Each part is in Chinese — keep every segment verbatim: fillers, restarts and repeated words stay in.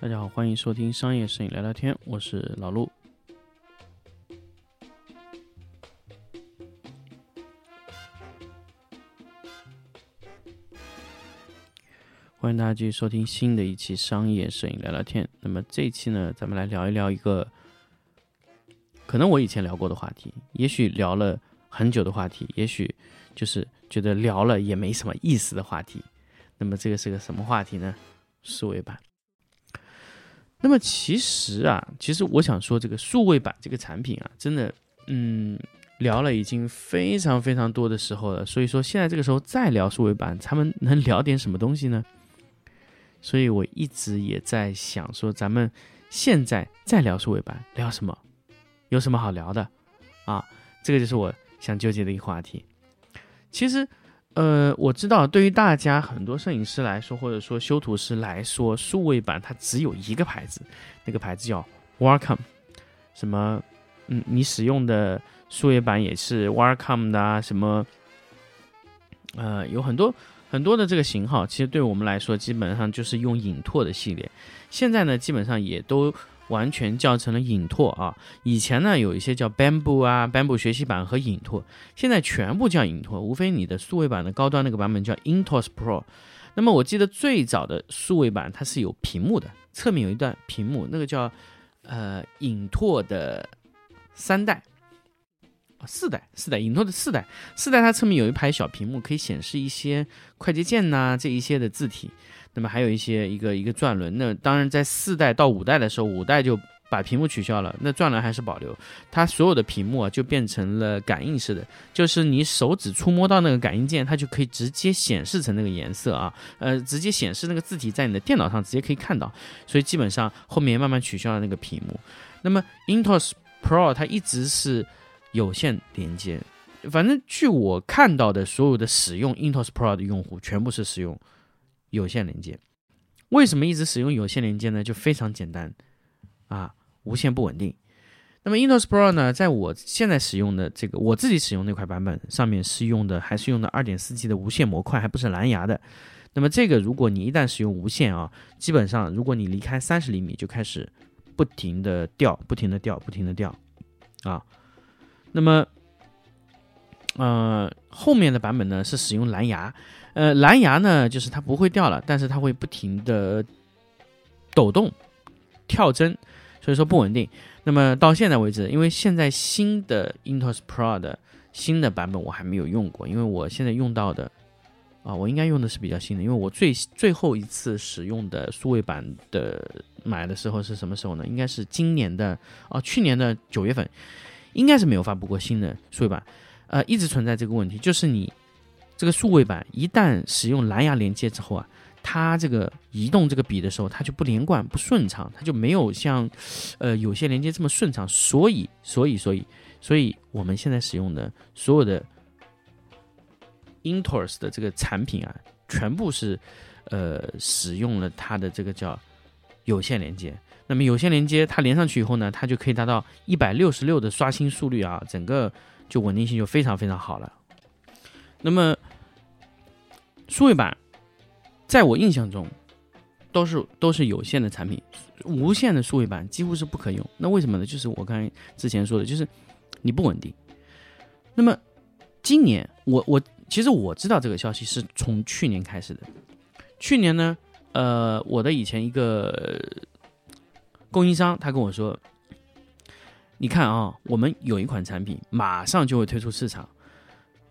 大家好，欢迎收听商业摄影聊聊天，我是老陆。欢迎大家继续收听新的一期商业摄影聊聊天。那么这一期呢，咱们来聊一聊一个可能我以前聊过的话题，也许聊了很久的话题，也许就是觉得聊了也没什么意思的话题。那么这个是个什么话题呢？数位板。那么其实啊，其实我想说，这个数位板这个产品啊，真的，嗯，聊了已经非常非常多的时候了。所以说现在这个时候再聊数位板，他们能聊点什么东西呢？所以我一直也在想说，咱们现在再聊数位板，聊什么？有什么好聊的？啊，这个就是我想纠结的一个话题。其实，呃，我知道对于大家很多摄影师来说，或者说修图师来说，数位板它只有一个牌子，那个牌子叫 Wacom。什么，嗯，你使用的数位板也是 Wacom 的啊，什么，呃，有很多很多的这个型号。其实对我们来说，基本上就是用影拓的系列。现在呢，基本上也都完全叫成了影拓啊，以前呢有一些叫 Bamboo 啊 Bamboo 学习版和影拓，现在全部叫影拓，无非你的数位版的高端那个版本叫 Intuos Pro。 那么我记得最早的数位版它是有屏幕的，侧面有一段屏幕，那个叫呃影拓的三代、哦、四代四代影拓的四代四代它侧面有一排小屏幕，可以显示一些快捷键啊这一些的字体，那么还有一些一个一个转轮。那当然在四代到五代的时候，五代就把屏幕取消了，那转轮还是保留，它所有的屏幕啊就变成了感应式的，就是你手指触摸到那个感应键，它就可以直接显示成那个颜色啊，呃，直接显示那个字体在你的电脑上直接可以看到，所以基本上后面慢慢取消了那个屏幕。那么 Intuos Pro 它一直是有线连接，反正据我看到的所有的使用 Intuos Pro 的用户全部是使用有线连接。为什么一直使用有线连接呢？就非常简单啊，无线不稳定。那么 Intuos Pro 呢，在我现在使用的这个我自己使用那块版本上面是用的还是用的 二点四G 的无线模块，还不是蓝牙的。那么这个如果你一旦使用无线啊，基本上如果你离开三十厘米就开始不停的掉不停的掉不停的掉啊。那么呃，后面的版本呢是使用蓝牙，呃，蓝牙呢就是它不会掉了，但是它会不停的抖动、跳帧，所以说不稳定。那么到现在为止，因为现在新的 Intuos Pro 的新的版本我还没有用过，因为我现在用到的啊，我应该用的是比较新的，因为我最最后一次使用的数位版的买的时候是什么时候呢？应该是今年的啊，去年的九月份，应该是没有发布过新的数位版。呃，一直存在这个问题，就是你这个数位板一旦使用蓝牙连接之后啊，它这个移动这个笔的时候，它就不连贯、不顺畅，它就没有像呃有线连接这么顺畅。所以，所以，所以，所以我们现在使用的所有的 Intuos 的这个产品啊，全部是呃使用了它的这个叫有线连接。那么有线连接它连上去以后呢，它就可以达到一百六十六的刷新速率啊，整个就稳定性就非常非常好了。那么数位板在我印象中都是都是有线的产品，无线的数位板几乎是不可用。那为什么呢？就是我刚才之前说的，就是你不稳定。那么今年我我其实我知道这个消息是从去年开始的。去年呢，呃，我的以前一个供应商他跟我说，你看啊、哦，我们有一款产品马上就会推出市场，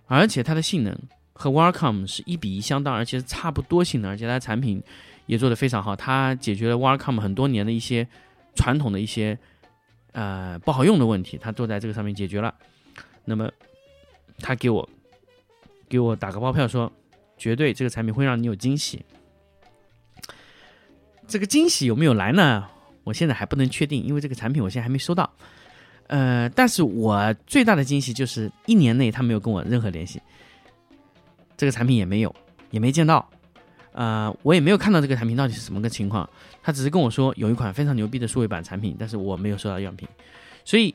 而且它的性能和 Wacom 是一比一相当，而且是差不多性能，而且它的产品也做得非常好，它解决了 Wacom 很多年的一些传统的一些呃不好用的问题，它都在这个上面解决了。那么他给我给我打个包票说，绝对这个产品会让你有惊喜。这个惊喜有没有来呢？我现在还不能确定，因为这个产品我现在还没收到。呃，但是我最大的惊喜就是一年内他没有跟我任何联系，这个产品也没有，也没见到，呃，我也没有看到这个产品到底是什么个情况。他只是跟我说有一款非常牛逼的数位板产品，但是我没有收到样品，所以，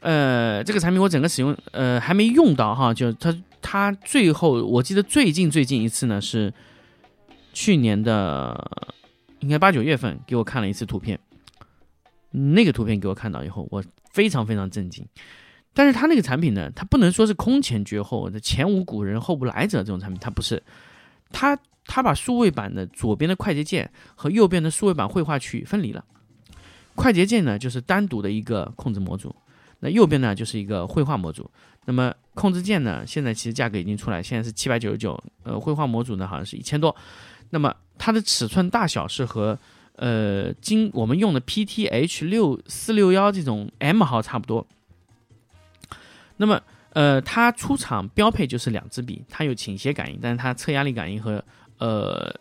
呃，这个产品我整个使用，呃，还没用到哈。就他他最后我记得最近最近一次呢是去年的应该八九月份给我看了一次图片，那个图片给我看到以后，我非常非常震惊。但是它那个产品呢，它不能说是空前绝后的前无古人后无来者这种产品，它不是，它它把数位板的左边的快捷键和右边的数位板绘画区分离了。快捷键呢就是单独的一个控制模组，那右边呢就是一个绘画模组。那么控制键呢，现在其实价格已经出来，现在是七百九十九，呃，绘画模组呢好像是一千多。那么它的尺寸大小是和呃今我们用的 P T H 六四六一 这种 M 号差不多。那么呃它出厂标配就是两支笔，它有倾斜感应，但是它侧压力感应和呃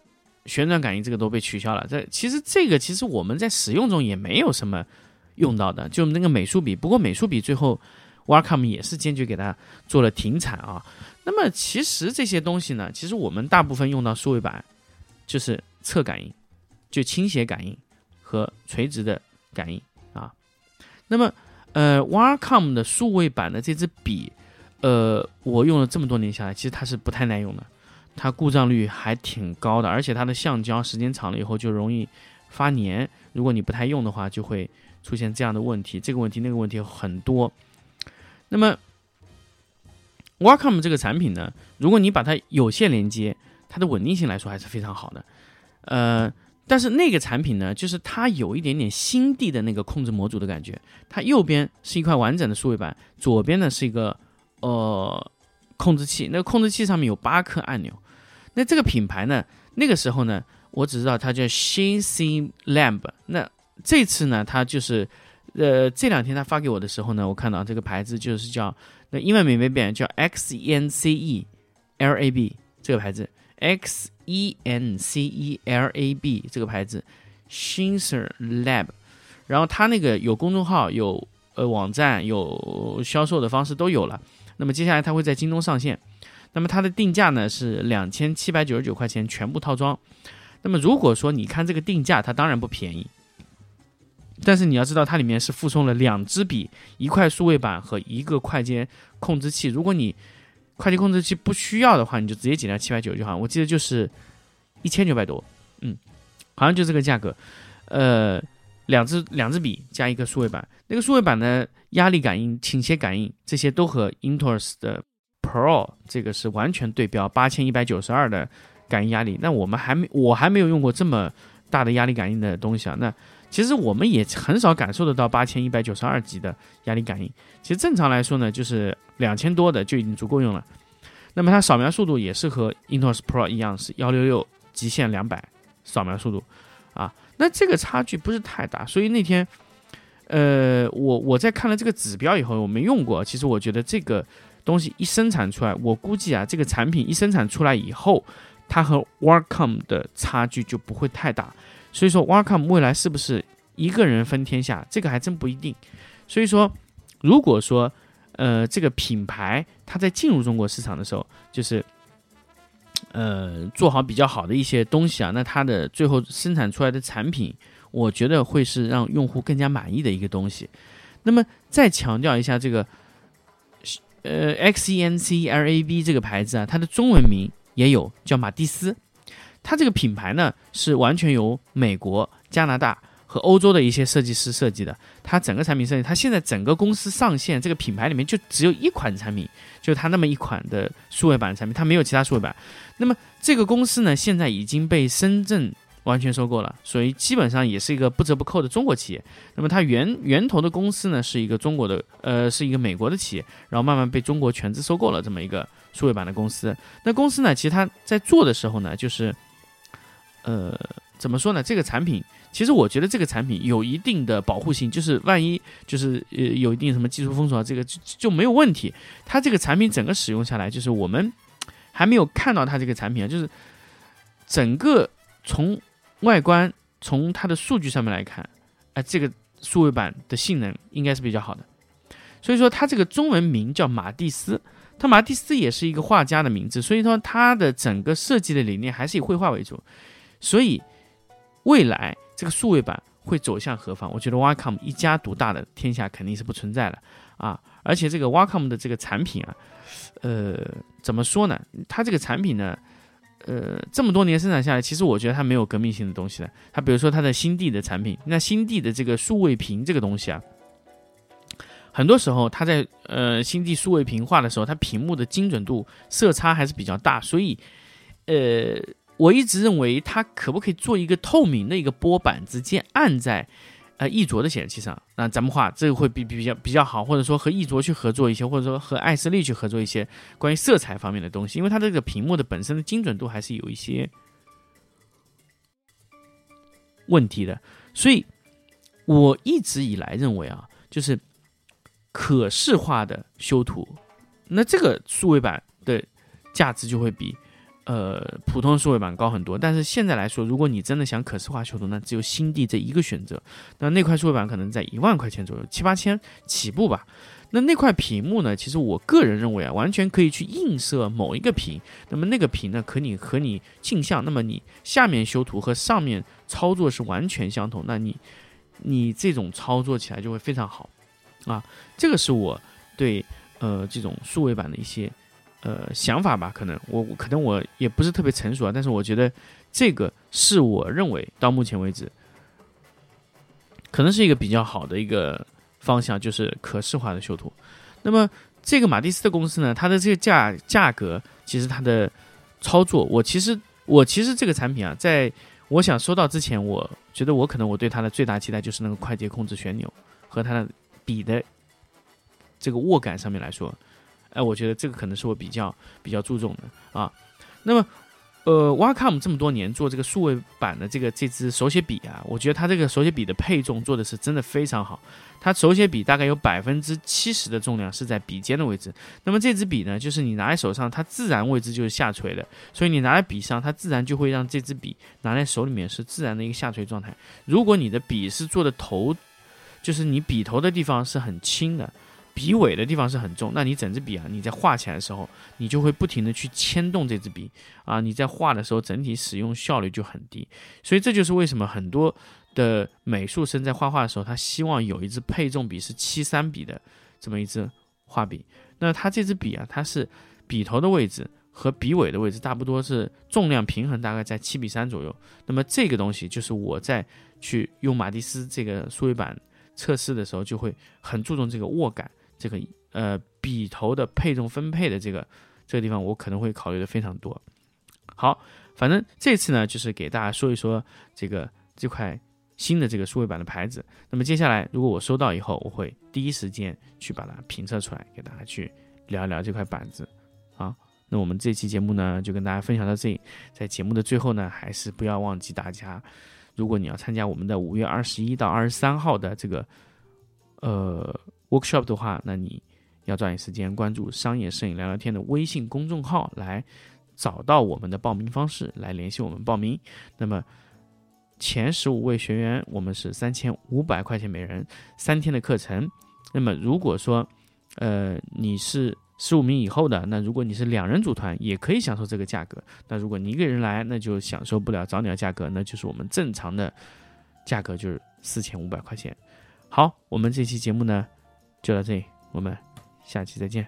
旋转感应这个都被取消了。这其实这个其实我们在使用中也没有什么用到的，就那个美术笔。不过美术笔最后 Wacom 也是坚决给它做了停产啊。那么其实这些东西呢，其实我们大部分用到数位板就是侧感应，就倾斜感应和垂直的感应啊。那么呃 Wacom 的数位板的这支笔，呃，我用了这么多年下来，其实它是不太耐用的，它故障率还挺高的，而且它的橡胶时间长了以后就容易发黏，如果你不太用的话，就会出现这样的问题，这个问题那个问题很多。那么 Wacom 这个产品呢，如果你把它有线连接，它的稳定性来说还是非常好的，呃。但是那个产品呢，就是它有一点点新地的那个控制模组的感觉，它右边是一块完整的数位板，左边呢是一个呃控制器，那个控制器上面有八颗按钮。那这个品牌呢，那个时候呢，我只知道它叫 Xencelabs。那这次呢，它就是呃这两天它发给我的时候呢，我看到这个牌子就是叫，那英文名没变，叫 X E N C E L A B 这个牌子 X。E N C E L A B 这个牌子 Xencelabs， 然后它那个有公众号，有呃网站，有销售的方式都有了。那么接下来它会在京东上线。那么它的定价呢是两千七百九十九块钱全部套装。那么如果说你看这个定价，它当然不便宜，但是你要知道它里面是附送了两支笔，一块数位板和一个快捷控制器。如果你快捷控制器不需要的话，你就直接减掉七百九十九，好像我记得就是一千九百多，嗯，好像就这个价格。呃，两支两支笔加一个数位板，那个数位板的压力感应、倾斜感应这些都和 Intuos 的 Pro 这个是完全对标，八千一百九十二的感应压力。那我们还没我还没有用过这么大的压力感应的东西啊。那其实我们也很少感受得到八千一百九十二级的压力感应。其实正常来说呢，就是两千多的就已经足够用了。那么它扫描速度也是和 Intuos Pro 一样，是一百六十六极限两百扫描速度啊。那这个差距不是太大，所以那天呃，我我在看了这个指标以后，我没用过。其实我觉得这个东西一生产出来，我估计啊，这个产品一生产出来以后，它和 Wacom 的差距就不会太大。所以说 Wacom 未来是不是一个人分天下，这个还真不一定。所以说如果说呃这个品牌它在进入中国市场的时候，就是呃做好比较好的一些东西啊，那它的最后生产出来的产品，我觉得会是让用户更加满意的一个东西。那么再强调一下，这个呃 Xencelabs 这个牌子啊，它的中文名也有，叫马蒂斯。它这个品牌呢是完全由美国、加拿大和欧洲的一些设计师设计的。它整个产品设计，它现在整个公司上线这个品牌里面就只有一款产品，就它那么一款的数位板产品，它没有其他数位板。那么这个公司呢现在已经被深圳完全收购了，所以基本上也是一个不折不扣的中国企业。那么它源源头的公司呢是一个中国的呃是一个美国的企业，然后慢慢被中国全资收购了这么一个数位板的公司。那公司呢其实它在做的时候呢，就是呃，怎么说呢？这个产品，其实我觉得这个产品有一定的保护性，就是万一就是呃有一定什么技术封锁，这个 就, 就没有问题。它这个产品整个使用下来，就是我们还没有看到它这个产品啊，就是整个从外观、从它的数据上面来看，啊、呃，这个数位板的性能应该是比较好的。所以说，它这个中文名叫马蒂斯。它马蒂斯也是一个画家的名字，所以说它的整个设计的理念还是以绘画为主。所以未来这个数位板会走向何方，我觉得 Wacom 一家独大的天下肯定是不存在了啊！而且这个 Wacom 的这个产品啊，呃，怎么说呢，它这个产品呢呃，这么多年生产下来，其实我觉得它没有革命性的东西了。它比如说它的新地的产品，那新地的这个数位屏这个东西啊，很多时候它在呃新地数位屏化的时候，它屏幕的精准度、色差还是比较大，所以呃，我一直认为它可不可以做一个透明的一个波板，直接按在呃易卓的显示器上？那咱们话这个会比比较比较好，或者说和易卓去合作一些，或者说和爱思力去合作一些关于色彩方面的东西，因为它这个屏幕的本身的精准度还是有一些问题的。所以我一直以来认为啊，就是可视化的修图，那这个数位板的价值就会比呃普通数位板高很多。但是现在来说，如果你真的想可视化修图，那只有新地这一个选择。那那块数位板可能在一万块钱左右，七八千起步吧。那那块屏幕呢，其实我个人认为啊，完全可以去映射某一个屏，那么那个屏呢可以和你镜像，那么你下面修图和上面操作是完全相同，那你你这种操作起来就会非常好啊。这个是我对呃这种数位板的一些呃，想法吧，可能我可能我也不是特别成熟啊，但是我觉得这个是我认为到目前为止，可能是一个比较好的一个方向，就是可视化的修图。那么这个马蒂斯的公司呢，它的这个价价格，其实它的操作，我其实我其实这个产品啊，在我想说到之前，我觉得我可能我对它的最大期待就是那个快捷控制旋钮和它的笔的这个握感上面来说。哎，我觉得这个可能是我比较比较注重的啊。那么，呃 ，Wacom 这么多年做这个数位板的这个这支手写笔啊，我觉得它这个手写笔的配重做的是真的非常好。它手写笔大概有百分之七十的重量是在笔尖的位置。那么这支笔呢，就是你拿在手上，它自然位置就是下垂的，所以你拿在笔上，它自然就会让这支笔拿在手里面是自然的一个下垂状态。如果你的笔是做的头，就是你笔头的地方是很轻的。笔尾的地方是很重，那你整支笔啊，你在画起来的时候，你就会不停的去牵动这支笔啊，你在画的时候整体使用效率就很低，所以这就是为什么很多的美术生在画画的时候，他希望有一支配重笔是七三笔的这么一支画笔。那他这支笔啊，它是笔头的位置和笔尾的位置差不多是重量平衡，大概在七比三左右。那么这个东西就是我在去用马蒂斯这个数位板测试的时候，就会很注重这个握感。这个呃笔头的配重分配的这个这个地方，我可能会考虑的非常多。好，反正这次呢，就是给大家说一说这个这块新的这个数位板的牌子。那么接下来，如果我收到以后，我会第一时间去把它评测出来，给大家去聊一聊这块板子。好，那我们这期节目呢，就跟大家分享到这里。在节目的最后呢，还是不要忘记大家，如果你要参加我们的五月二十一到二十三号的这个呃。workshop 的话，那你要抓紧时间关注商业摄影聊聊天的微信公众号，来找到我们的报名方式，来联系我们报名。那么前十五位学员，我们是三千五百块钱每人，三天的课程。那么如果说呃你是十五名以后的，那如果你是两人组团，也可以享受这个价格。那如果你一个人来，那就享受不了早鸟价格，那就是我们正常的价格，就是四千五百块钱。好，我们这期节目呢就到这里，我们下期再见。